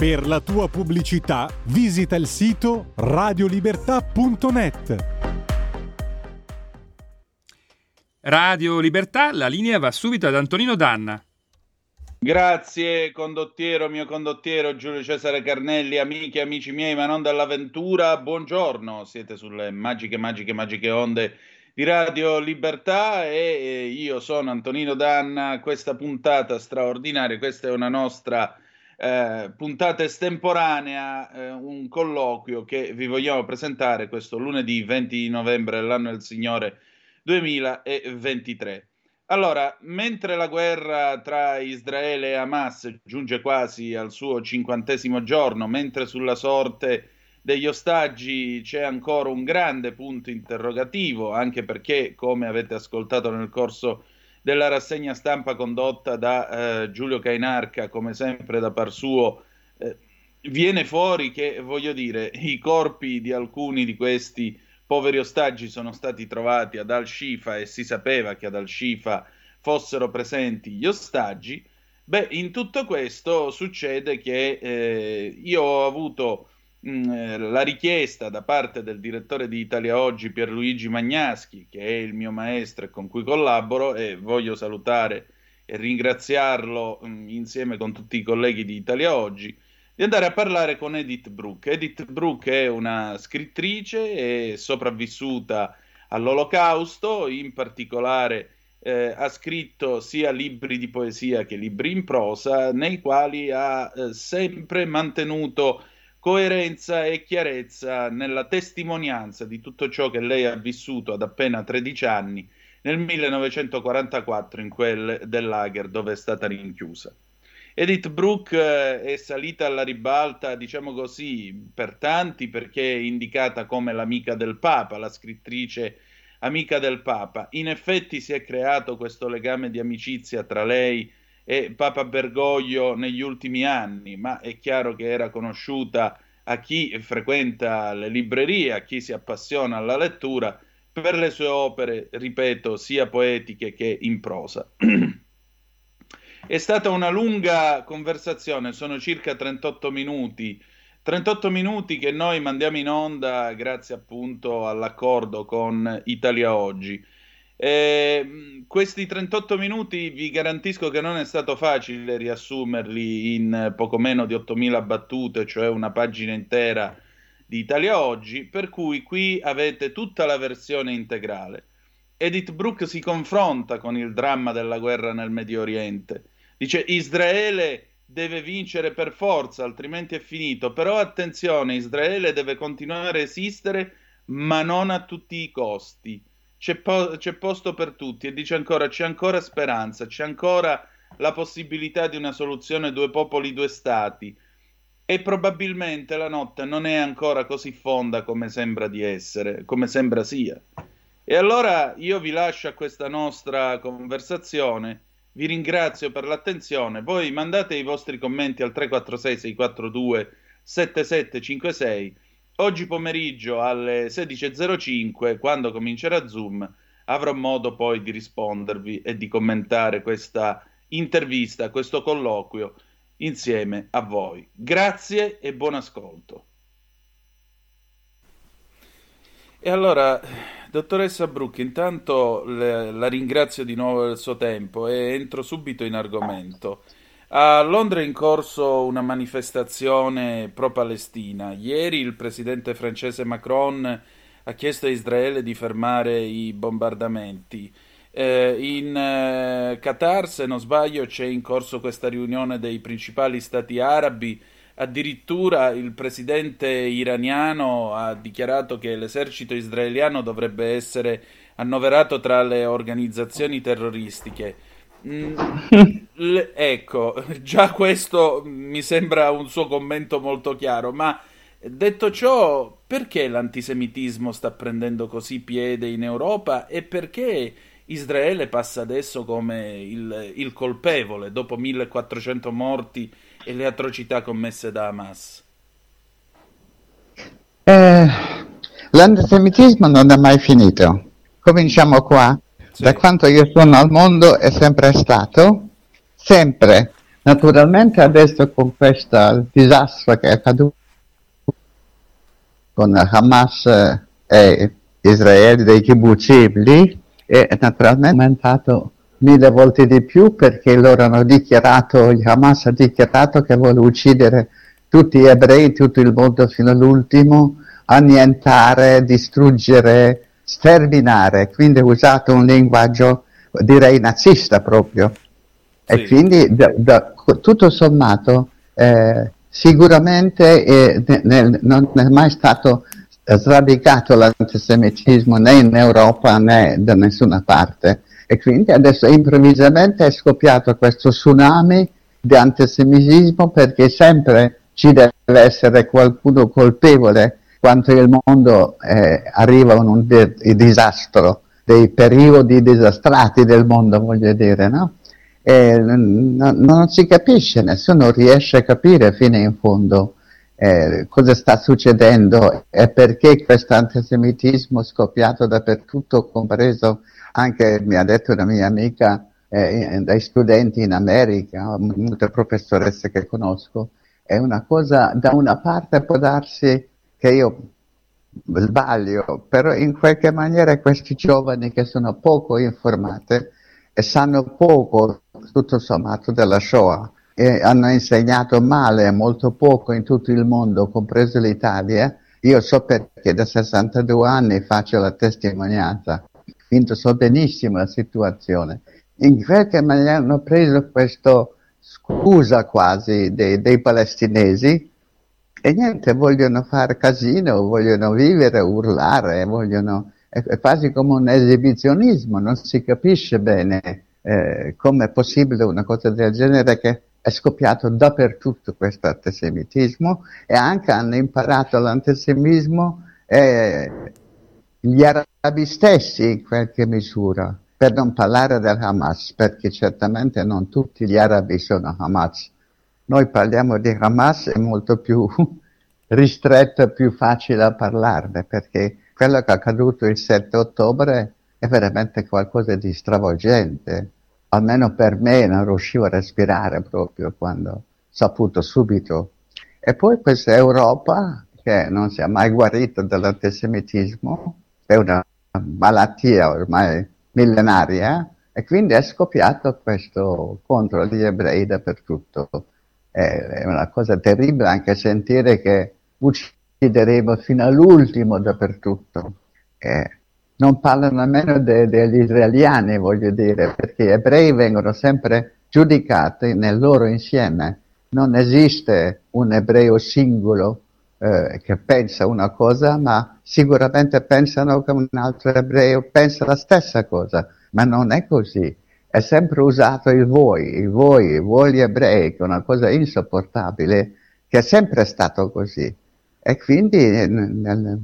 Per la tua pubblicità visita il sito radiolibertà.net. Radio Libertà, la linea va subito ad Antonino Danna. Grazie condottiero, mio condottiero Giulio Cesare Carnelli, amiche e amici miei, ma non dall'avventura, buongiorno, siete sulle magiche onde di Radio Libertà e io sono Antonino Danna. Questa puntata straordinaria, questa è una nostra puntata estemporanea, un colloquio che vi vogliamo presentare questo lunedì 20 novembre dell'anno del Signore 2023. Allora, mentre la guerra tra Israele e Hamas giunge quasi al suo 50° giorno, mentre sulla sorte degli ostaggi c'è ancora un grande punto interrogativo, anche perché, come avete ascoltato nel corso della rassegna stampa condotta da Giulio Cainarca, come sempre da par suo, viene fuori che, voglio dire, i corpi di alcuni di questi poveri ostaggi sono stati trovati ad Al-Shifa e si sapeva che ad Al-Shifa fossero presenti gli ostaggi. Beh, in tutto questo succede che io ho avuto la richiesta da parte del direttore di Italia Oggi, Pierluigi Magnaschi, che è il mio maestro e con cui collaboro, e voglio salutare e ringraziarlo insieme con tutti i colleghi di Italia Oggi, di andare a parlare con Edith Bruck. Edith Bruck è una scrittrice, è sopravvissuta all'Olocausto, in particolare ha scritto sia libri di poesia che libri in prosa, nei quali ha sempre mantenuto coerenza e chiarezza nella testimonianza di tutto ciò che lei ha vissuto ad appena 13 anni, nel 1944, in quel del lager dove è stata rinchiusa. Edith Bruck è salita alla ribalta, diciamo così, per tanti, perché è indicata come l'amica del Papa, la scrittrice amica del Papa. In effetti si è creato questo legame di amicizia tra lei e Papa Bergoglio negli ultimi anni, ma è chiaro che era conosciuta a chi frequenta le librerie, a chi si appassiona alla lettura, per le sue opere, ripeto, sia poetiche che in prosa. È stata una lunga conversazione, sono circa 38 minuti che noi mandiamo in onda grazie appunto all'accordo con Italia Oggi. Questi 38 minuti vi garantisco che non è stato facile riassumerli in poco meno di 8.000 battute, cioè una pagina intera di Italia Oggi, per cui qui avete tutta la versione integrale. Edith Bruck si confronta con il dramma della guerra nel Medio Oriente. Dice: Israele deve vincere per forza, altrimenti è finito. Però attenzione, Israele deve continuare a esistere, ma non a tutti i costi. C'è posto per tutti. E dice ancora, c'è ancora speranza, c'è ancora la possibilità di una soluzione due popoli, due stati. E probabilmente la notte non è ancora così fonda come sembra di essere, come sembra sia. E allora io vi lascio a questa nostra conversazione, vi ringrazio per l'attenzione, voi mandate i vostri commenti al 346-642-7756, oggi pomeriggio alle 16.05, quando comincerà Zoom, avrò modo poi di rispondervi e di commentare questa intervista, questo colloquio insieme a voi. Grazie e buon ascolto. E allora, dottoressa Bruck, intanto la ringrazio di nuovo del suo tempo e entro subito in argomento. A Londra è in corso una manifestazione pro-Palestina. Ieri il presidente francese Macron ha chiesto a Israele di fermare i bombardamenti. In Qatar, se non sbaglio, c'è in corso questa riunione dei principali stati arabi. Addirittura il presidente iraniano ha dichiarato che l'esercito israeliano dovrebbe essere annoverato tra le organizzazioni terroristiche. Ecco, già questo mi sembra un suo commento molto chiaro, ma detto ciò, perché l'antisemitismo sta prendendo così piede in Europa e perché Israele passa adesso come il colpevole dopo 1400 morti e le atrocità commesse da Hamas? L'antisemitismo non è mai finito. Cominciamo qua. Sì. Da quanto io sono al mondo è sempre stato, sempre. Naturalmente adesso con questo disastro che è accaduto con Hamas e Israele dei kibbutzim, è naturalmente aumentato 1000 volte di più, perché loro hanno dichiarato, gli Hamas ha dichiarato che vuole uccidere tutti gli ebrei, tutto il mondo fino all'ultimo, annientare, distruggere, sterminare. Quindi ha usato un linguaggio direi nazista proprio. Sì. E quindi tutto sommato sicuramente non è mai stato sradicato l'antisemitismo né in Europa né da nessuna parte. E quindi adesso improvvisamente è scoppiato questo tsunami di antisemitismo, perché sempre ci deve essere qualcuno colpevole quando il mondo arriva a un disastro, dei periodi disastrati del mondo, voglio dire, no? E non si capisce, nessuno riesce a capire fino in fondo cosa sta succedendo e perché questo antisemitismo scoppiato dappertutto, compreso anche, mi ha detto una mia amica, dai studenti in America, molte professoresse che conosco. È una cosa, da una parte può darsi che io sbaglio, però in qualche maniera questi giovani che sono poco informate e sanno poco tutto sommato della Shoah e hanno insegnato male, molto poco in tutto il mondo, compreso l'Italia. Io so perché da 62 anni faccio la testimonianza, quindi so benissimo la situazione. In qualche maniera hanno preso questa scusa quasi dei palestinesi e niente, vogliono fare casino, vogliono vivere, urlare, vogliono... È quasi come un esibizionismo, non si capisce bene come è possibile una cosa del genere, che è scoppiato dappertutto questo antisemitismo, e anche hanno imparato l'antisemitismo gli arabi stessi in qualche misura, per non parlare del Hamas, perché certamente non tutti gli arabi sono Hamas. Noi parliamo di Hamas, è molto più ristretto e più facile a parlarne, perché quello che è accaduto il 7 ottobre è veramente qualcosa di stravolgente. Almeno per me, non riuscivo a respirare proprio quando ho saputo subito. E poi questa Europa, che non si è mai guarita dall'antisemitismo, è una malattia ormai millenaria, e quindi è scoppiato questo contro gli ebrei dappertutto. È una cosa terribile anche sentire che uccideremo fino all'ultimo dappertutto. Non parlano nemmeno degli israeliani, voglio dire, perché gli ebrei vengono sempre giudicati nel loro insieme. Non esiste un ebreo singolo che pensa una cosa, ma sicuramente pensano che un altro ebreo pensa la stessa cosa, ma non è così. È sempre usato il voi gli ebrei, che è una cosa insopportabile, che è sempre stato così. E quindi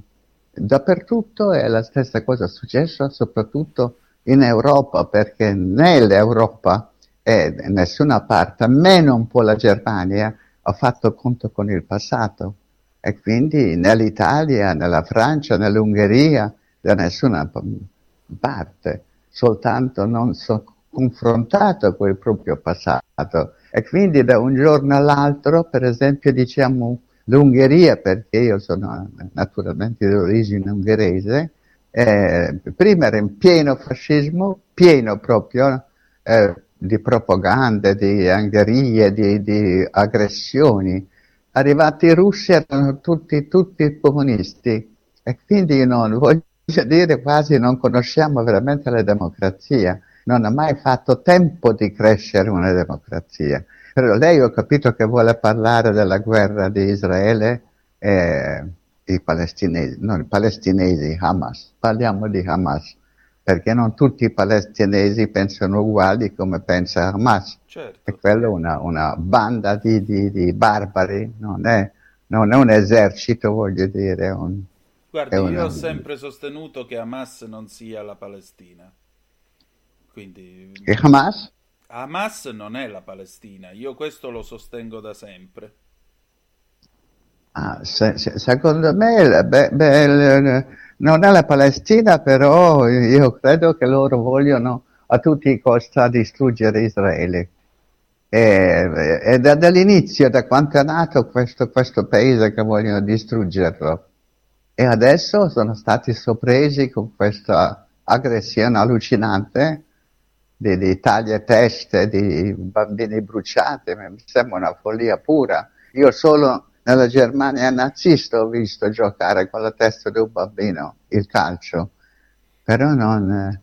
dappertutto è la stessa cosa successa, soprattutto in Europa, perché nell'Europa e in nessuna parte, meno un po' la Germania, ha fatto conto con il passato. E quindi nell'Italia, nella Francia, nell'Ungheria, da nessuna parte, soltanto non so confrontato con il proprio passato. E quindi da un giorno all'altro, per esempio, diciamo l'Ungheria, perché io sono naturalmente di origine ungherese, prima era in pieno fascismo, pieno proprio di propaganda, di angherie, di aggressioni. Arrivati i russi erano tutti comunisti, e quindi non voglio dire, quasi non conosciamo veramente la democrazia. Non ha mai fatto tempo di crescere una democrazia. Però lei, ho capito che vuole parlare della guerra di Israele e i palestinesi, non i palestinesi, Hamas. Parliamo di Hamas, perché non tutti i palestinesi pensano uguali come pensa Hamas. Certo. E quello è una banda di barbari, non è un esercito, voglio dire. Guardi, io ho sempre sostenuto che Hamas non sia la Palestina. Quindi, e Hamas non è la Palestina, io questo lo sostengo da sempre. Secondo me non è la Palestina, però io credo che loro vogliono a tutti i costi distruggere Israele. È dall'inizio, da quanto è nato questo paese, che vogliono distruggerlo, e adesso sono stati sorpresi con questa aggressione allucinante di taglie teste, di bambini bruciati. Mi sembra una follia pura. Io solo nella Germania nazista ho visto giocare con la testa di un bambino il calcio, però non...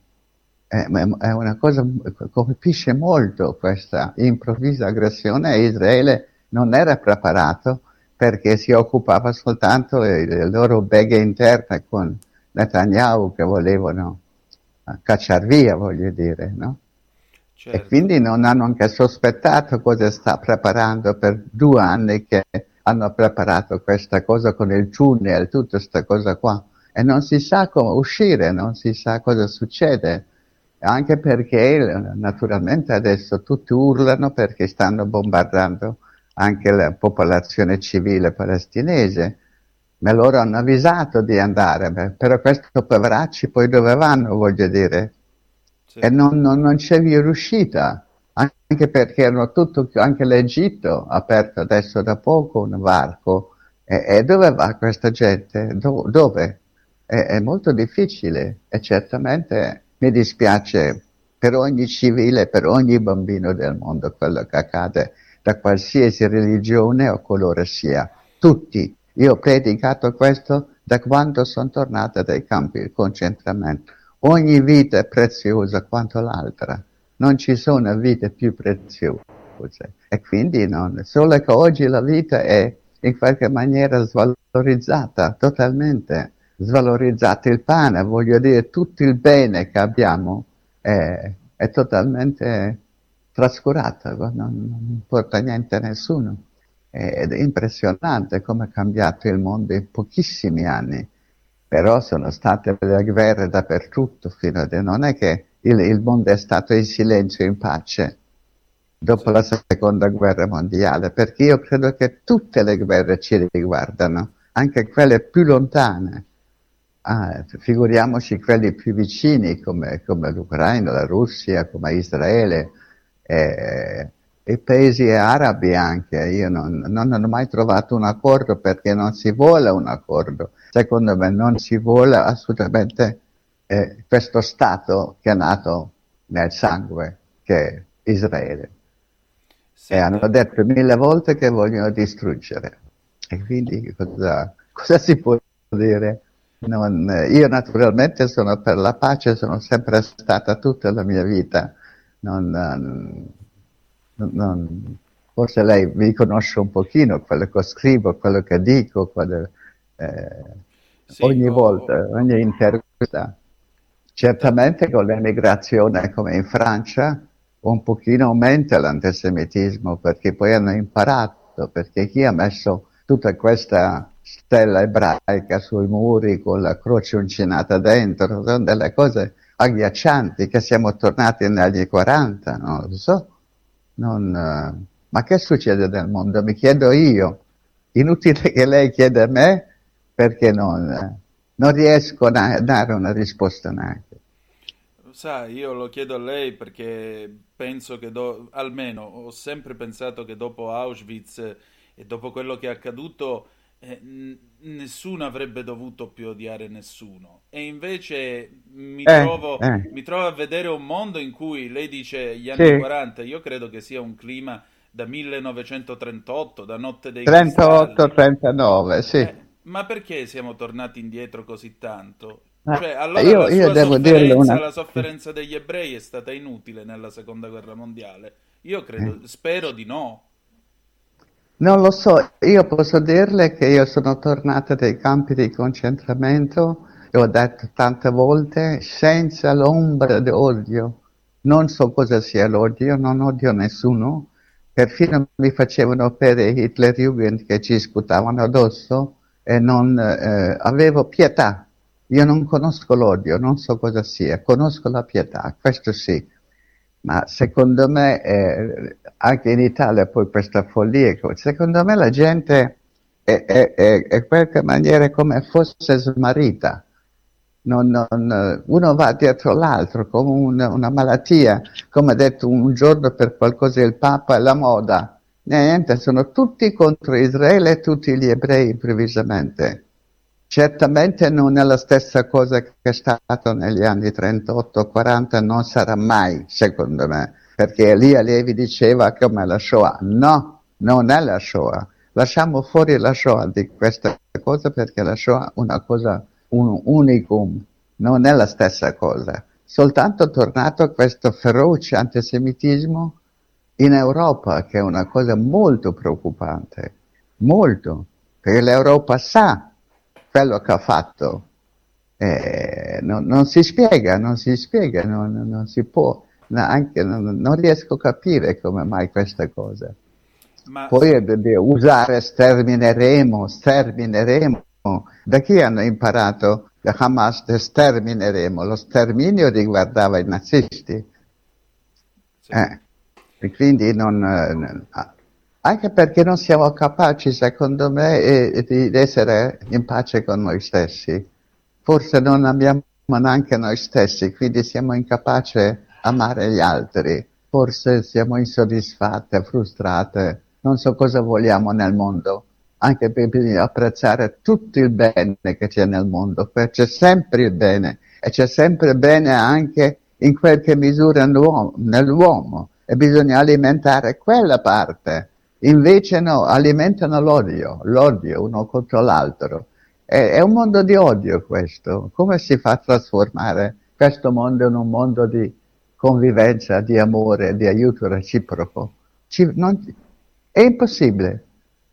È una cosa che colpisce molto, questa improvvisa aggressione. Israele non era preparato, perché si occupava soltanto delle loro beghe interne con Netanyahu, che volevano cacciar via, voglio dire, no? Certo. E quindi non hanno anche sospettato cosa sta preparando, per 2 anni che hanno preparato questa cosa con il tunnel, tutta questa cosa qua, e non si sa come uscire, non si sa cosa succede. Anche perché naturalmente adesso tutti urlano, perché stanno bombardando anche la popolazione civile palestinese, ma loro hanno avvisato di andare, però questi poveracci poi dove vanno, voglio dire? Sì. E non c'è via riuscita, anche perché erano tutto, anche l'Egitto ha aperto adesso da poco un varco, e dove va questa gente? Dove? È molto difficile, e certamente... Mi dispiace per ogni civile, per ogni bambino del mondo, quello che accade, da qualsiasi religione o colore sia. Tutti. Io ho predicato questo da quando sono tornata dai campi di concentramento. Ogni vita è preziosa quanto l'altra. Non ci sono vite più preziose. E quindi non. Solo che oggi la vita è in qualche maniera svalorizzata, totalmente. Svalorizzate il pane, voglio dire, tutto il bene che abbiamo è totalmente trascurato, non importa niente a nessuno. Ed è impressionante come è cambiato il mondo in pochissimi anni, però sono state le guerre dappertutto, fino a... non è che il mondo è stato in silenzio, in pace, dopo la seconda guerra mondiale, perché io credo che tutte le guerre ci riguardano, anche quelle più lontane. Figuriamoci quelli più vicini come l'Ucraina, la Russia, come Israele, e i paesi arabi anche. Io non ho mai trovato un accordo, perché non si vuole un accordo. Secondo me non si vuole assolutamente questo Stato che è nato nel sangue, che è Israele. Sì. E hanno detto 1000 volte che vogliono distruggere. E quindi cosa si può dire? Io naturalmente sono per la pace, sono sempre stata tutta la mia vita. Forse lei mi conosce un pochino, quello che scrivo, quello che dico, sì, ogni volta, ogni intervista. Certamente con l'emigrazione, come in Francia, un pochino aumenta l'antisemitismo, perché poi hanno imparato, perché chi ha messo tutta questa... stella ebraica sui muri con la croce uncinata dentro, sono delle cose agghiaccianti, che siamo tornati negli anni 40, non lo so. Ma che succede nel mondo? Mi chiedo io. Inutile che lei chieda a me, perché non riesco a dare una risposta neanche. Sa, io lo chiedo a lei perché penso che, almeno ho sempre pensato che dopo Auschwitz e dopo quello che è accaduto, nessuno avrebbe dovuto più odiare nessuno, e invece mi trovo a vedere un mondo in cui lei dice gli anni 40. Io credo che sia un clima da 1938, da Notte dei 38-39, sì. Ma perché siamo tornati indietro così tanto? Cioè, allora io devo dirle una... la sofferenza degli ebrei è stata inutile nella seconda guerra mondiale? Io credo, spero di no. Non lo so, io posso dirle che io sono tornata dai campi di concentramento, e ho detto tante volte, senza l'ombra di odio. Non so cosa sia l'odio, non odio nessuno, perfino mi facevano per Hitler Jugend, che ci sputavano addosso, e non avevo pietà. Io non conosco l'odio, non so cosa sia, conosco la pietà, questo sì. Ma secondo me, anche in Italia poi questa follia, secondo me la gente è in qualche maniera come fosse smarrita, uno va dietro l'altro come una malattia, come ha detto un giorno per qualcosa il Papa, la moda, niente, sono tutti contro Israele e tutti gli ebrei improvvisamente. Certamente non è la stessa cosa che è stato negli anni 38-40, non sarà mai, secondo me, perché Elia Levi diceva come la Shoah, no, non è la Shoah, lasciamo fuori la Shoah di questa cosa, perché la Shoah è una cosa, un unicum, non è la stessa cosa. Soltanto è tornato questo feroce antisemitismo in Europa, che è una cosa molto preoccupante, molto, perché l'Europa sa quello che ha fatto, non si spiega, non si può, anche non riesco a capire come mai questa cosa. Ma... Poi usare stermineremo, da chi hanno imparato da Hamas stermineremo? Lo sterminio riguardava i nazisti, sì. E quindi non... Anche perché non siamo capaci, secondo me, di essere in pace con noi stessi. Forse non abbiamo neanche noi stessi, quindi siamo incapaci di amare gli altri. Forse siamo insoddisfatte, frustrate, non so cosa vogliamo nel mondo. Anche per apprezzare tutto il bene che c'è nel mondo, perché c'è sempre il bene, e c'è sempre il bene anche in qualche misura nell'uomo, e bisogna alimentare quella parte. Invece no, alimentano l'odio uno contro l'altro. È un mondo di odio questo. Come si fa a trasformare questo mondo in un mondo di convivenza, di amore, di aiuto reciproco? È impossibile.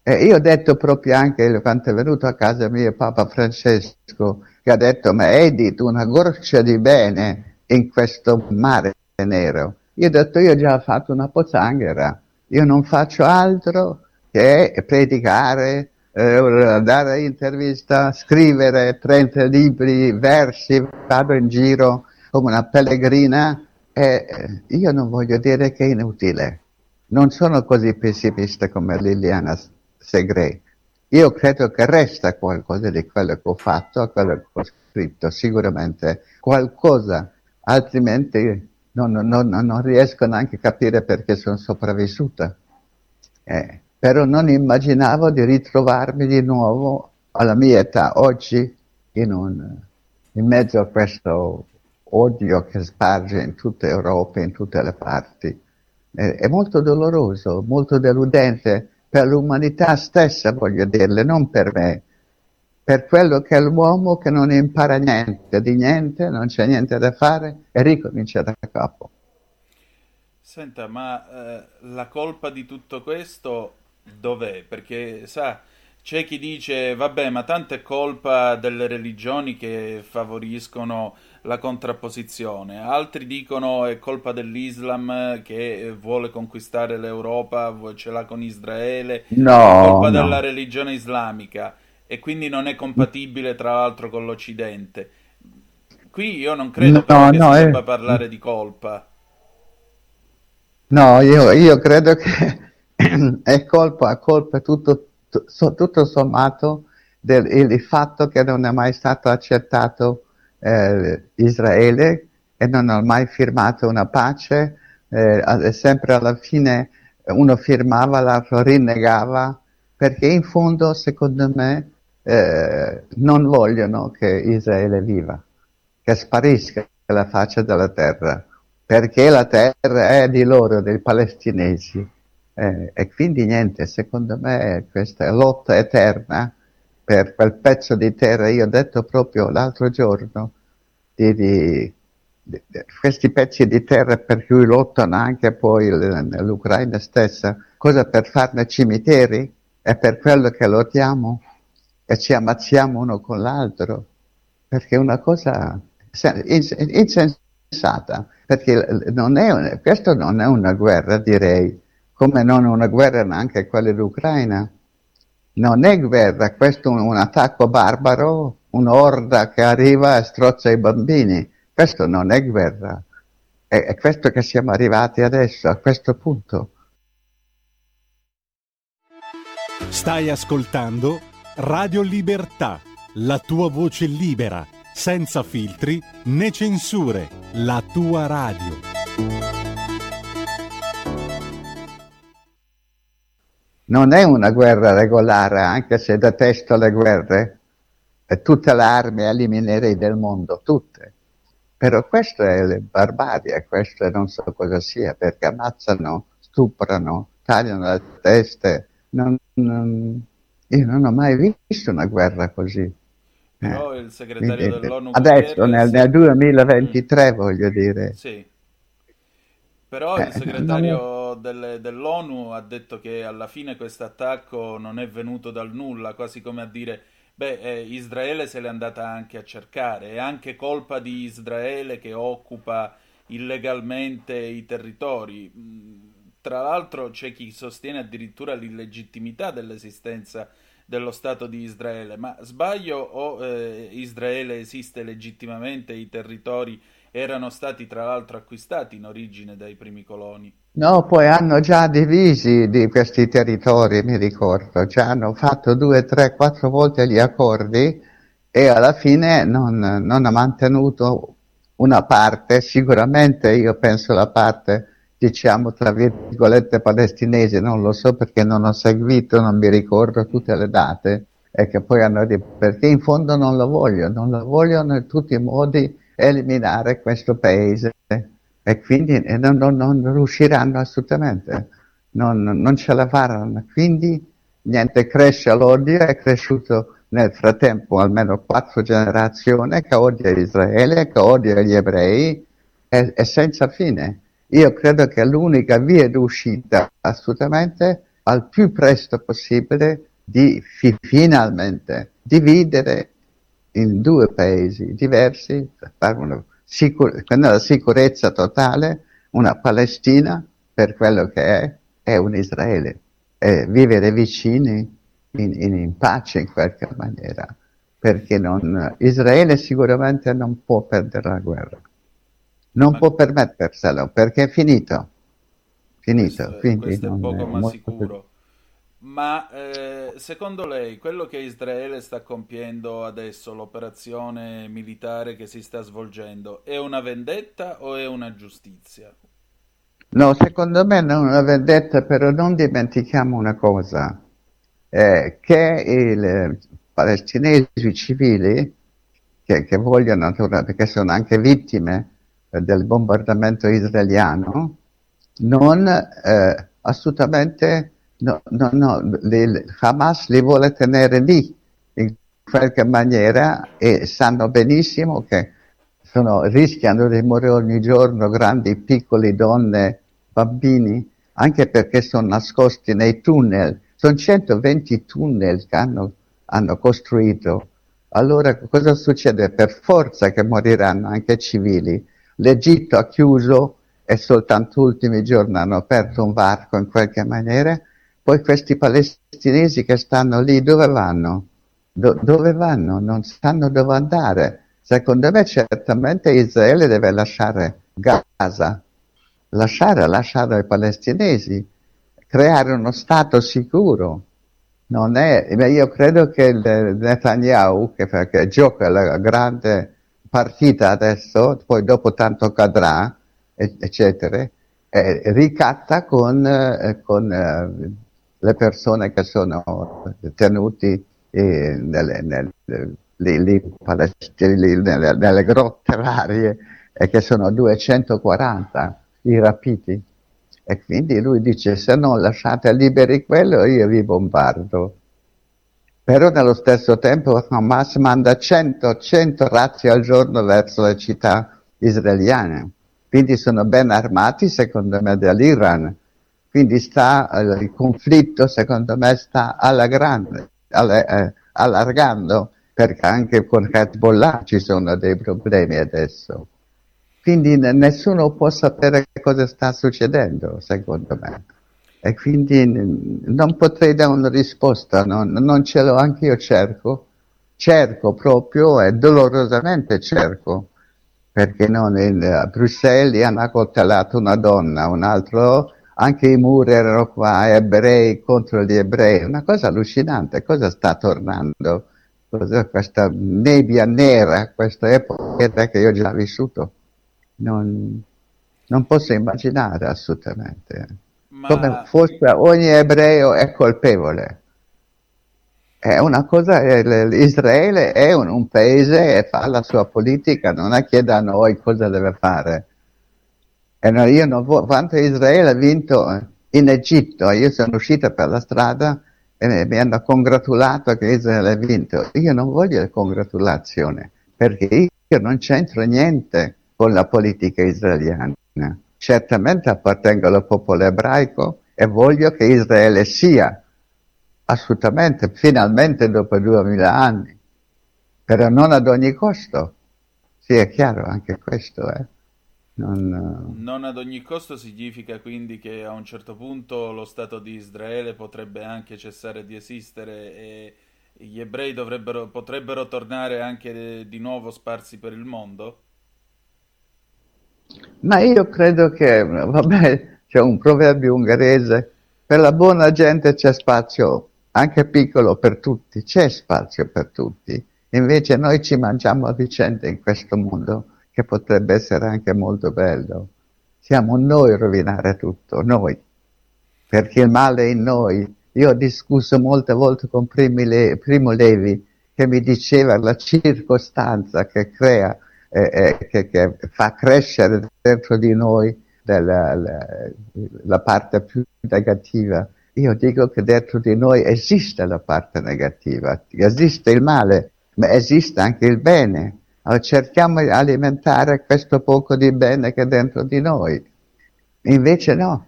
Io ho detto proprio anche quando è venuto a casa mio Papa Francesco, che ha detto, ma Edith, una goccia di bene in questo mare nero. Io ho detto, io ho già fatto una pozzanghera. Io non faccio altro che predicare, dare intervista, scrivere 30 libri, versi, vado in giro come una pellegrina, e io non voglio dire che è inutile. Non sono così pessimista come Liliana Segre. Io credo che resta qualcosa di quello che ho fatto, quello che ho scritto, sicuramente qualcosa, altrimenti... Non riesco neanche a capire perché sono sopravvissuta, però non immaginavo di ritrovarmi di nuovo alla mia età oggi in mezzo a questo odio che sparge in tutta Europa, in tutte le parti. È molto doloroso, molto deludente per l'umanità stessa, voglio dirle, non per me, per quello che è l'uomo, che non impara niente, di niente, non c'è niente da fare e ricomincia da capo. Senta, ma la colpa di tutto questo dov'è? Perché, sa, c'è chi dice, vabbè, ma tanto è colpa delle religioni che favoriscono la contrapposizione, altri dicono è colpa dell'Islam che vuole conquistare l'Europa, ce l'ha con Israele, è colpa della religione islamica. E quindi non è compatibile, tra l'altro, con l'Occidente. Qui io non credo che si debba parlare di colpa. No, io credo che è colpa tutto sommato del fatto che non è mai stato accettato Israele e non ha mai firmato una pace, sempre alla fine uno firmava, l'altro rinnegava, perché in fondo, secondo me, non vogliono che Israele viva, che sparisca la faccia della terra, perché la terra è di loro, dei palestinesi, e quindi niente, secondo me questa è lotta eterna per quel pezzo di terra. Io ho detto proprio l'altro giorno di questi pezzi di terra per cui lottano anche poi l'Ucraina stessa, cosa per farne cimiteri? È per quello che lottiamo e ci ammazziamo uno con l'altro, perché è una cosa insensata, perché questo non è una guerra, direi, come non una guerra neanche quella d'Ucraina. Non è guerra, questo è un attacco barbaro, un'orda che arriva e strozza i bambini, questo non è guerra, è questo che siamo arrivati adesso, a questo punto. Stai ascoltando Radio Libertà, la tua voce libera, senza filtri né censure, la tua radio. Non è una guerra regolare, anche se detesto le guerre, e tutte le armi eliminerei del mondo, tutte. Però questa è la barbarie, questo non so cosa sia, perché ammazzano, stuprano, tagliano le teste. Io non ho mai visto una guerra così. Però il segretario dell'ONU adesso, nel 2023, voglio dire. Sì. Però il segretario dell'ONU ha detto che alla fine questo attacco non è venuto dal nulla, quasi come a dire... Israele se l'è andata anche a cercare, è anche colpa di Israele che occupa illegalmente i territori. Tra l'altro c'è chi sostiene addirittura l'illegittimità dell'esistenza dello Stato di Israele, ma sbaglio o Israele esiste legittimamente, i territori erano stati tra l'altro acquistati in origine dai primi coloni? No, poi hanno già divisi di questi territori, mi ricordo, già hanno fatto 2, 3, 4 volte gli accordi e alla fine non ha mantenuto una parte, sicuramente io penso la parte, diciamo tra virgolette palestinese, non lo so perché non ho seguito, non mi ricordo tutte le date, e che poi hanno perché in fondo non lo vogliono in tutti i modi eliminare questo paese. E quindi non riusciranno assolutamente, non ce la faranno, quindi niente, cresce l'odio, è cresciuto nel frattempo almeno 4 generazioni che odia Israele, che odia gli ebrei, è senza fine. Io credo che l'unica via d'uscita assolutamente al più presto possibile di finalmente dividere in 2 paesi diversi, fare una la sicurezza totale, una Palestina per quello che è un Israele, e vivere vicini in pace in qualche maniera, perché Israele sicuramente non può perdere la guerra, può permetterselo, perché è finito. Quindi questo è poco ma sicuro. Ma secondo lei quello che Israele sta compiendo adesso, l'operazione militare che si sta svolgendo, è una vendetta o è una giustizia? No, secondo me non è una vendetta, però non dimentichiamo una cosa, che i palestinesi civili che vogliono, perché sono anche vittime del bombardamento israeliano, non assolutamente... No, Hamas li vuole tenere lì in qualche maniera e sanno benissimo che rischiano di morire ogni giorno grandi, piccoli, donne, bambini, anche perché sono nascosti nei tunnel. Sono 120 tunnel che hanno costruito. Allora cosa succede? Per forza che moriranno anche civili. L'Egitto ha chiuso e soltanto ultimi giorni hanno aperto un varco in qualche maniera. Poi questi palestinesi che stanno lì, dove vanno? Dove vanno? Non sanno dove andare. Secondo me certamente Israele deve lasciare Gaza, lasciare ai palestinesi, creare uno stato sicuro. Io credo che Netanyahu, che gioca la grande partita adesso, poi dopo tanto cadrà, eccetera, ricatta con le persone che sono tenuti nelle grotte varie, e che sono 240 i rapiti, e quindi lui dice: se non lasciate liberi quello, io vi bombardo. Però nello stesso tempo Hamas manda 100 razzi al giorno verso le città israeliane, quindi sono ben armati secondo me dall'Iran. Quindi il conflitto, secondo me, sta alla grande, allargando, perché anche con Hezbollah ci sono dei problemi adesso. Quindi nessuno può sapere cosa sta succedendo, secondo me. E quindi non potrei dare una risposta, non ce l'ho, anche io cerco proprio, e dolorosamente cerco, perché a Bruxelles hanno accoltellato una donna, un altro... Anche i muri erano qua, ebrei contro gli ebrei, una cosa allucinante. Cosa sta tornando? questa nebbia nera, questa epoca che io ho già vissuto, non posso immaginare assolutamente. Ma... come fosse ogni ebreo è colpevole. È una cosa, Israele è un paese e fa la sua politica, non è chiede a noi cosa deve fare. E no, io non voglio, quando Israele ha vinto in Egitto, io sono uscito per la strada e mi hanno congratulato che Israele ha vinto. Io non voglio le congratulazioni, perché io non c'entro niente con la politica israeliana. Certamente appartengo al popolo ebraico e voglio che Israele sia, assolutamente, finalmente dopo 2000 anni, però non ad ogni costo. Sì, è chiaro anche questo, eh. Non ad ogni costo significa quindi che a un certo punto lo Stato di Israele potrebbe anche cessare di esistere e gli ebrei potrebbero tornare anche di nuovo sparsi per il mondo? Ma io credo che, c'è un proverbio ungherese: per la buona gente c'è spazio, anche piccolo, per tutti, c'è spazio per tutti. Invece noi ci mangiamo a vicenda in questo mondo, che potrebbe essere anche molto bello. Siamo noi a rovinare tutto, noi, perché il male è in noi. Io ho discusso molte volte con Primo Levi, che mi diceva la circostanza che crea, che fa crescere dentro di noi la parte più negativa. Io dico che dentro di noi esiste la parte negativa, esiste il male, ma esiste anche il bene. Allora cerchiamo di alimentare questo poco di bene che è dentro di noi. Invece no,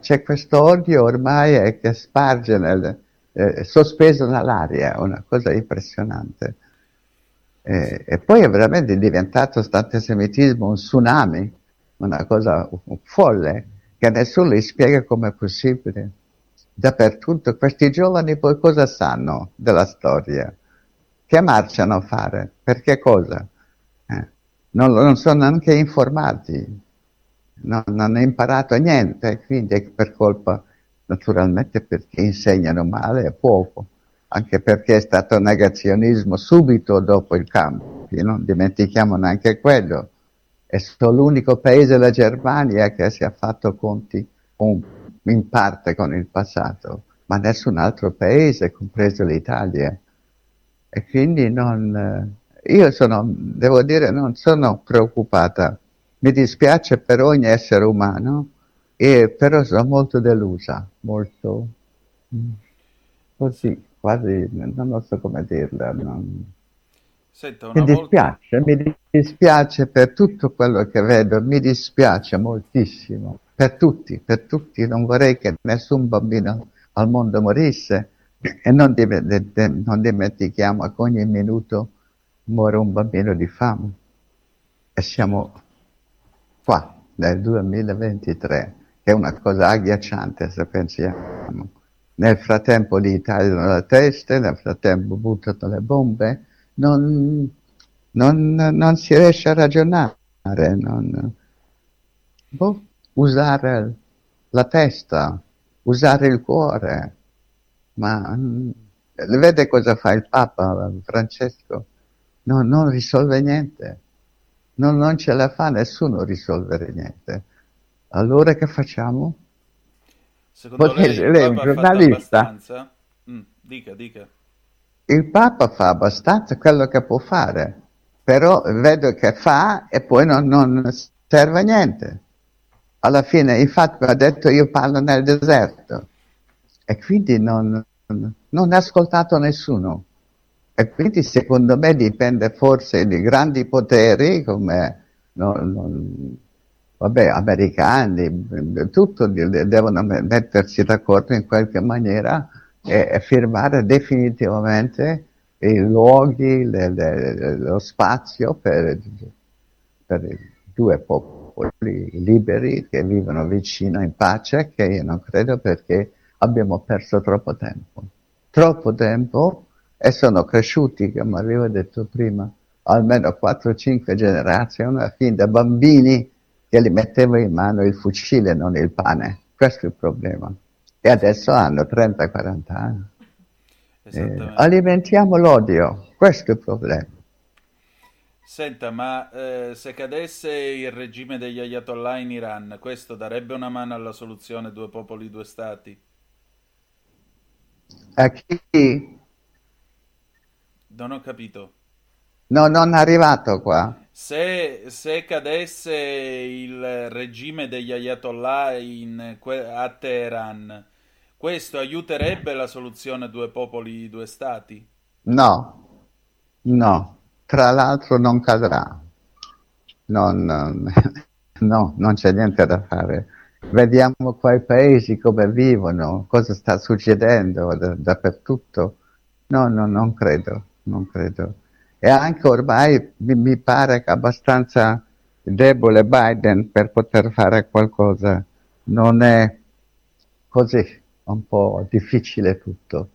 c'è questo odio ormai che sparge sospeso nell'aria, una cosa impressionante. E poi è veramente diventato questo antisemitismo un tsunami, una cosa folle, che nessuno gli spiega come è possibile. Dappertutto questi giovani poi cosa sanno della storia? Che marciano a fare? Perché cosa? Non sono neanche informati, non hanno imparato niente, quindi è per colpa, naturalmente, perché insegnano male e poco, anche perché è stato negazionismo subito dopo il campo, non dimentichiamo neanche quello. È stato l'unico paese, la Germania, che si è fatto conti in parte con il passato, ma nessun altro paese, compreso l'Italia. E quindi non sono preoccupata. Mi dispiace per ogni essere umano, però sono molto delusa, molto così, quasi, non so come dirla. Mi dispiace per tutto quello che vedo, mi dispiace moltissimo, per tutti, non vorrei che nessun bambino al mondo morisse. E non dimentichiamo che ogni minuto muore un bambino di fame. E siamo qua, nel 2023, che è una cosa agghiacciante se pensiamo. Nel frattempo li tagliano la testa, nel frattempo buttano le bombe, non si riesce a ragionare, usare la testa, usare il cuore. Ma vede cosa fa il Papa Francesco? Non risolve niente, non ce la fa nessuno risolvere niente. Allora che facciamo? Secondo lei il Papa è giornalista, ha fatto abbastanza? Dica. Il Papa fa abbastanza quello che può fare, però vedo che fa e poi non serve a niente. Alla fine, infatti, ha detto: io parlo nel deserto. E quindi non ha ascoltato nessuno. E quindi secondo me dipende forse di grandi poteri come americani, tutto, devono mettersi d'accordo in qualche maniera e firmare definitivamente i luoghi, lo spazio per i due popoli liberi che vivono vicino in pace, che io non credo, perché abbiamo perso troppo tempo, e sono cresciuti, come avevo detto prima, almeno 4-5 generazioni, fin da bambini, che li mettevano in mano il fucile, non il pane. Questo è il problema. E adesso hanno 30-40 anni. Alimentiamo l'odio, questo è il problema. Senta, ma se cadesse il regime degli Ayatollah in Iran, questo darebbe una mano alla soluzione due popoli, due stati? A chi? Non ho capito. No, non è arrivato qua. Se cadesse il regime degli Ayatollah a Teheran, questo aiuterebbe la soluzione due popoli, due stati? No, no. Tra l'altro non cadrà. No, non c'è niente da fare. Vediamo qua i paesi come vivono, cosa sta succedendo dappertutto. No, non credo. E anche ormai mi pare abbastanza debole Biden per poter fare qualcosa. Non è così, un po' difficile tutto.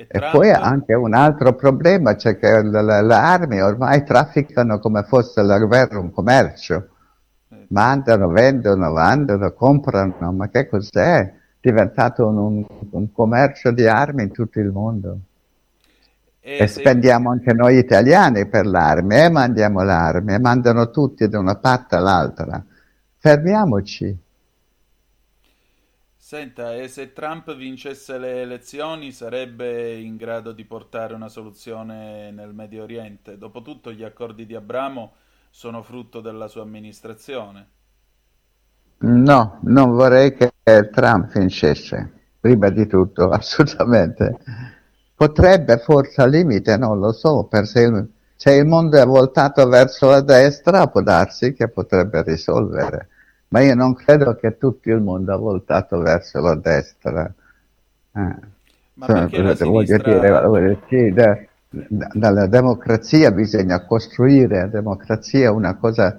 E poi anche un altro problema, cioè che le armi ormai trafficano come fosse la guerra un commercio. Mandano, vendono, comprano, ma che cos'è? È diventato un commercio di armi in tutto il mondo. E spendiamo anche noi italiani per l'arme, e mandiamo l'arme, e mandano tutti da una parte all'altra. Fermiamoci. Senta, e se Trump vincesse le elezioni sarebbe in grado di portare una soluzione nel Medio Oriente? Dopotutto gli accordi di Abramo sono frutto della sua amministrazione. No, non vorrei che Trump vincesse, prima di tutto, assolutamente. Potrebbe, forse al limite, non lo so, se il mondo è voltato verso la destra, può darsi che potrebbe risolvere. Ma io non credo che tutto il mondo è voltato verso la destra. Ma perché la sinistra... dalla democrazia bisogna costruire, la democrazia è una cosa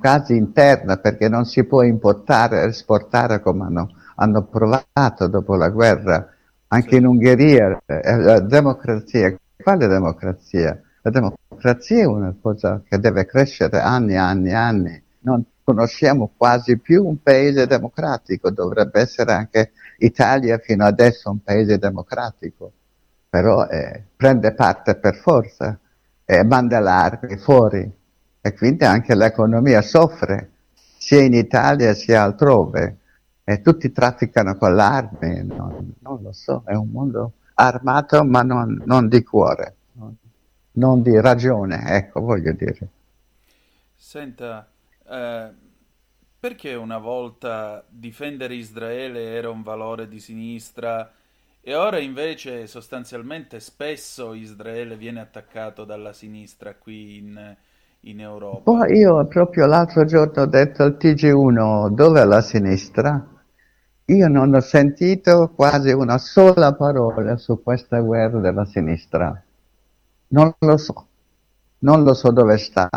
quasi interna, perché non si può importare e esportare come hanno provato dopo la guerra. Anche in Ungheria, la democrazia, quale democrazia? La democrazia è una cosa che deve crescere anni. Non conosciamo quasi più un paese democratico, dovrebbe essere anche Italia fino adesso un paese democratico, però prende parte per forza e manda l'armi fuori, e quindi anche l'economia soffre, sia in Italia sia altrove. E tutti trafficano con l'armi, non lo so, è un mondo armato ma non di cuore, non di ragione, ecco, voglio dire. Senta, perché una volta difendere Israele era un valore di sinistra e ora invece sostanzialmente spesso Israele viene attaccato dalla sinistra qui in Europa? Poi io proprio l'altro giorno ho detto al TG1, dov'è la sinistra? Io non ho sentito quasi una sola parola su questa guerra della sinistra. Non lo so dove sta,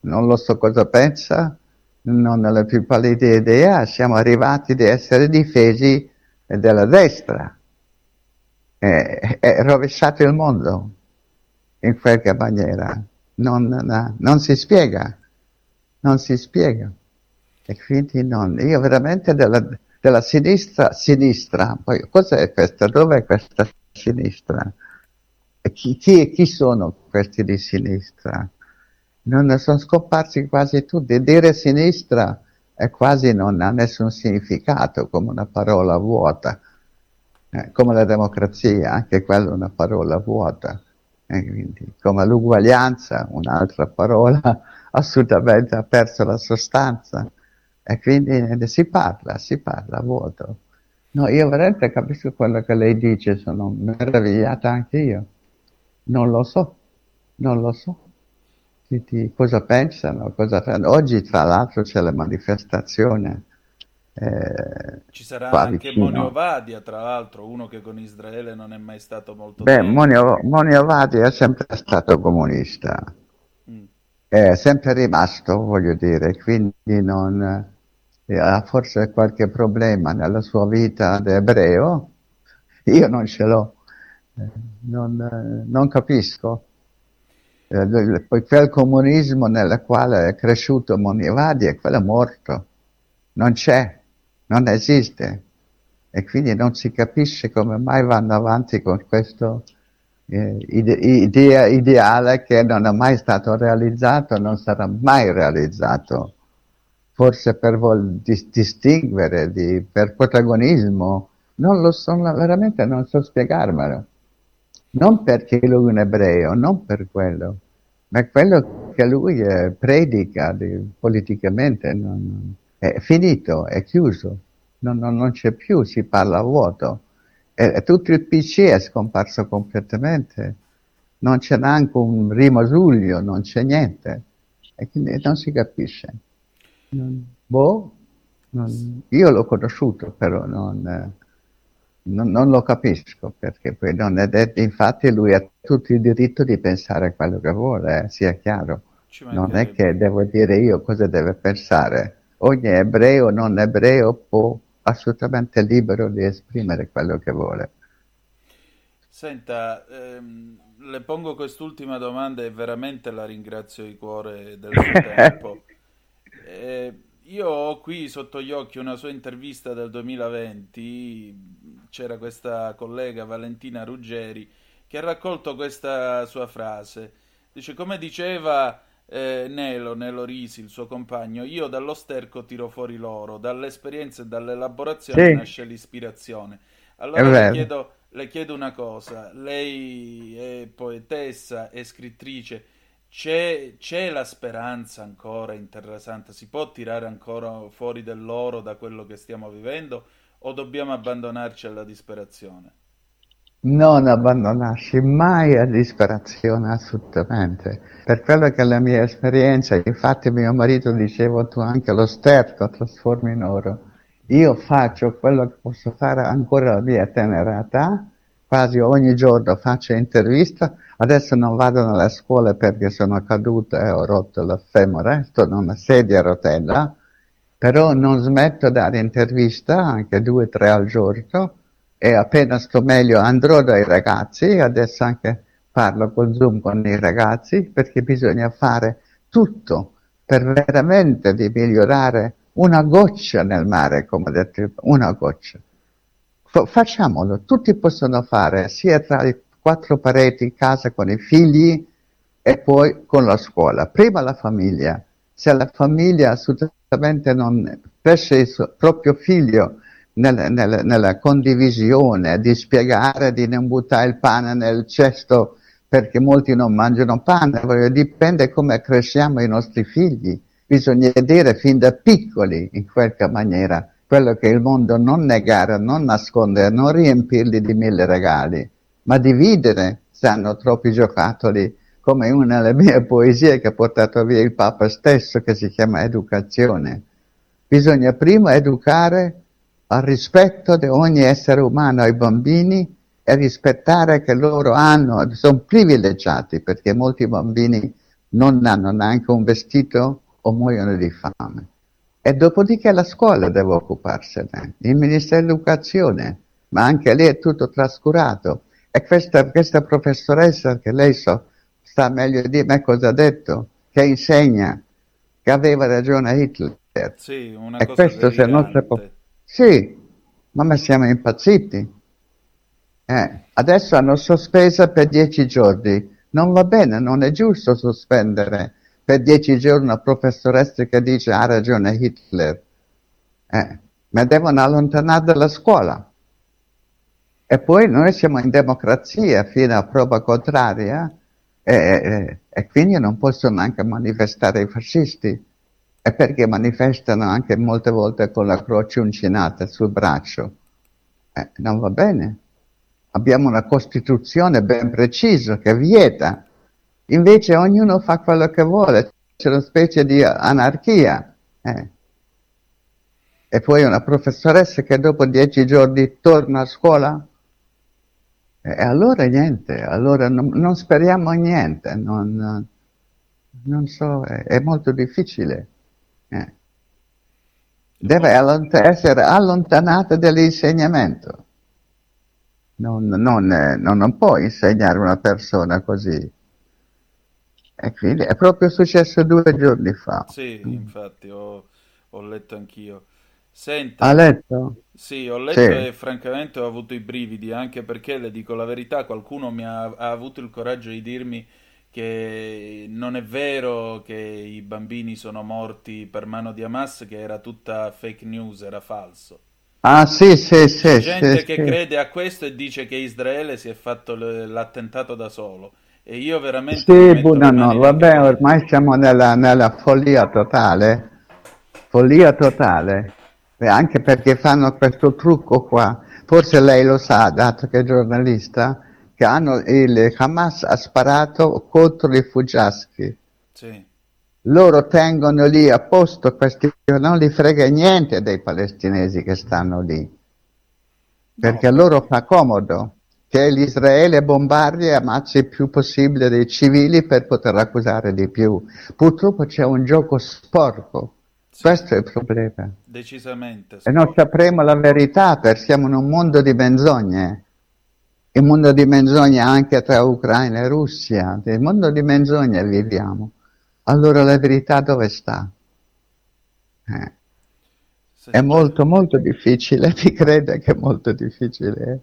non lo so cosa pensa, non ho la più pallida idea. Siamo arrivati ad essere difesi dalla destra. È rovesciato il mondo in qualche maniera. Non si spiega. E quindi io veramente della sinistra, poi cos'è questa? Dov'è questa sinistra? E chi sono questi di sinistra? Non sono scomparsi quasi tutti. Dire sinistra è quasi non ha nessun significato, come una parola vuota, come la democrazia, anche quella è una parola vuota. E quindi, come l'uguaglianza, un'altra parola, assolutamente ha perso la sostanza, e quindi si parla a vuoto. No, io veramente capisco quello che lei dice, sono meravigliata anche io. Non lo so. Quindi, cosa pensano, cosa fanno. Oggi tra l'altro c'è la manifestazione. Ci sarà anche Moni Ovadia, tra l'altro, uno che con Israele non è mai stato molto... Moni Ovadia è sempre stato comunista, è sempre rimasto, voglio dire, quindi non ha forse qualche problema nella sua vita d'ebreo, io non ce l'ho, non capisco. Poi quel comunismo nel quale è cresciuto Moni Ovadia, quello è morto, non c'è. Non esiste, e quindi non si capisce come mai vanno avanti con questo ideale che non è mai stato realizzato, non sarà mai realizzato, forse per distinguere, per protagonismo, non lo so, veramente non so spiegarmelo, non perché lui è un ebreo, non per quello, ma quello che lui predica politicamente è finito, è chiuso, non c'è più, si parla a vuoto. E tutto il PC è scomparso completamente, non c'è neanche un rimasuglio, non c'è niente, e quindi non si capisce. Io l'ho conosciuto, però non lo capisco, perché poi non è detto. Infatti lui ha tutto il diritto di pensare quello che vuole, sia chiaro. Non è che devo dire io cosa deve pensare. Ogni ebreo o non ebreo può assolutamente libero di esprimere quello che vuole. Senta, le pongo quest'ultima domanda e veramente la ringrazio di cuore del suo tempo. Io ho qui sotto gli occhi una sua intervista del 2020, c'era questa collega Valentina Ruggeri che ha raccolto questa sua frase. Dice, come diceva Nelo Risi, il suo compagno, io dallo sterco tiro fuori l'oro, dall'esperienza e dall'elaborazione nasce l'ispirazione. Allora le chiedo una cosa, lei è poetessa, è scrittrice, c'è la speranza ancora in Terra Santa? Si può tirare ancora fuori dell'oro da quello che stiamo vivendo, o dobbiamo abbandonarci alla disperazione? Non abbandonarsi mai a disperazione, assolutamente. Per quello che è la mia esperienza, infatti mio marito diceva, tu anche lo sterco trasformi in oro. Io faccio quello che posso fare ancora la mia tenera età, quasi ogni giorno faccio intervista. Adesso non vado nella scuola perché sono caduta e ho rotto il femore, sto in una sedia a rotella, però non smetto di dare intervista, anche 2-3 al giorno, e appena sto meglio andrò dai ragazzi. Adesso anche parlo con Zoom con i ragazzi, perché bisogna fare tutto per veramente di migliorare una goccia nel mare, come ho detto, una goccia. Facciamolo, tutti possono fare, sia tra i 4 pareti in casa con i figli e poi con la scuola. Prima la famiglia, se la famiglia assolutamente non cresce il suo proprio figlio nella condivisione, di spiegare, di non buttare il pane nel cesto perché molti non mangiano pane, dipende come cresciamo i nostri figli. Bisogna dire fin da piccoli in qualche maniera quello che il mondo non negare, non nascondere, non riempirli di 1000 regali, ma dividere, se hanno troppi giocattoli, come una delle mie poesie che ha portato via il Papa stesso, che si chiama Educazione. Bisogna prima educare al rispetto di ogni essere umano, ai bambini, e rispettare che loro hanno, sono privilegiati, perché molti bambini non hanno neanche un vestito o muoiono di fame. E dopodiché la scuola deve occuparsene, il Ministero dell'Educazione, ma anche lì è tutto trascurato. E questa professoressa, che lei sta meglio di me cosa ha detto, che insegna, che aveva ragione Hitler. Sì, una e cosa questo se non si può. Sì, ma siamo impazziti. Adesso hanno sospesa per 10 giorni. Non va bene, non è giusto sospendere per 10 giorni una professoressa che dice ha ragione Hitler. Ma devono allontanare dalla scuola. E poi noi siamo in democrazia fino a prova contraria, e quindi non possono anche manifestare i fascisti, e perché manifestano anche molte volte con la croce uncinata sul braccio. Non va bene. Abbiamo una Costituzione ben precisa che vieta, invece ognuno fa quello che vuole, c'è una specie di anarchia. E poi una professoressa che dopo 10 giorni torna a scuola. E allora niente, allora non speriamo niente, non so, è molto difficile. Deve essere allontanata dall'insegnamento. Non può insegnare una persona così. E quindi è proprio successo 2 giorni fa. Sì, infatti ho letto anch'io. Senta, ha letto? Sì, ho letto, sì. E francamente ho avuto i brividi, anche perché, le dico la verità, qualcuno ha avuto il coraggio di dirmi che non è vero che i bambini sono morti per mano di Hamas, che era tutta fake news, era falso. Ah sì, sì, sì. C'è gente che crede a questo e dice che Israele si è fatto l'attentato da solo. E io veramente... Sì, no, vabbè, ormai siamo nella follia totale, anche perché fanno questo trucco qua. Forse lei lo sa, dato che è giornalista, che il Hamas ha sparato contro i rifugiati. Sì. Loro tengono lì a posto questi, non li frega niente dei palestinesi che stanno lì, perché a loro fa comodo che l'Israele bombardi e ammazzi il più possibile dei civili per poter accusare di più. Purtroppo c'è un gioco sporco, sì. Questo è il problema. Decisamente. Sporco. E non sapremo la verità, perché siamo in un mondo di menzogne. Il mondo di menzogne anche tra Ucraina e Russia, il mondo di menzogne viviamo. Allora la verità dove sta? È molto molto difficile, mi crede che è molto difficile.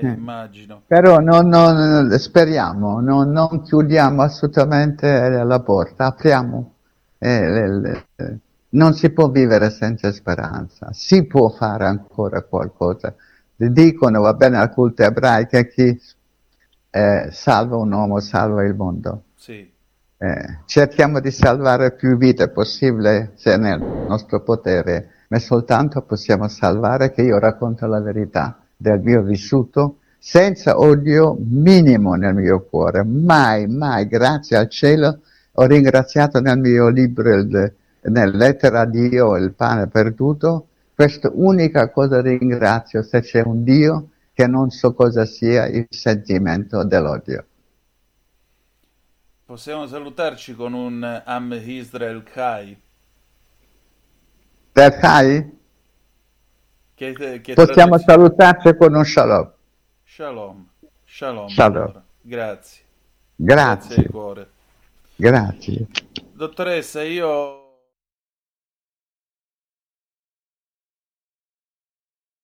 Immagino. Però non speriamo, non chiudiamo assolutamente la porta, apriamo. Non si può vivere senza speranza, si può fare ancora qualcosa. Dicono, va bene, al culto ebraico, chi salva un uomo salva il mondo. Sì. Cerchiamo di salvare più vite possibile, se è nel nostro potere, ma soltanto possiamo salvare, che io racconto la verità del mio vissuto senza odio minimo nel mio cuore, mai, grazie al cielo. Ho ringraziato nel mio libro, nel Lettera a Dio, il pane perduto, questa unica cosa ringrazio, se c'è un Dio, che non so cosa sia il sentimento dell'odio. Possiamo salutarci con un Am Israel Chai. Del Chai? Che possiamo salutarci con un Shalom. Shalom. Allora. Grazie. Grazie di cuore. Grazie. Dottoressa, io...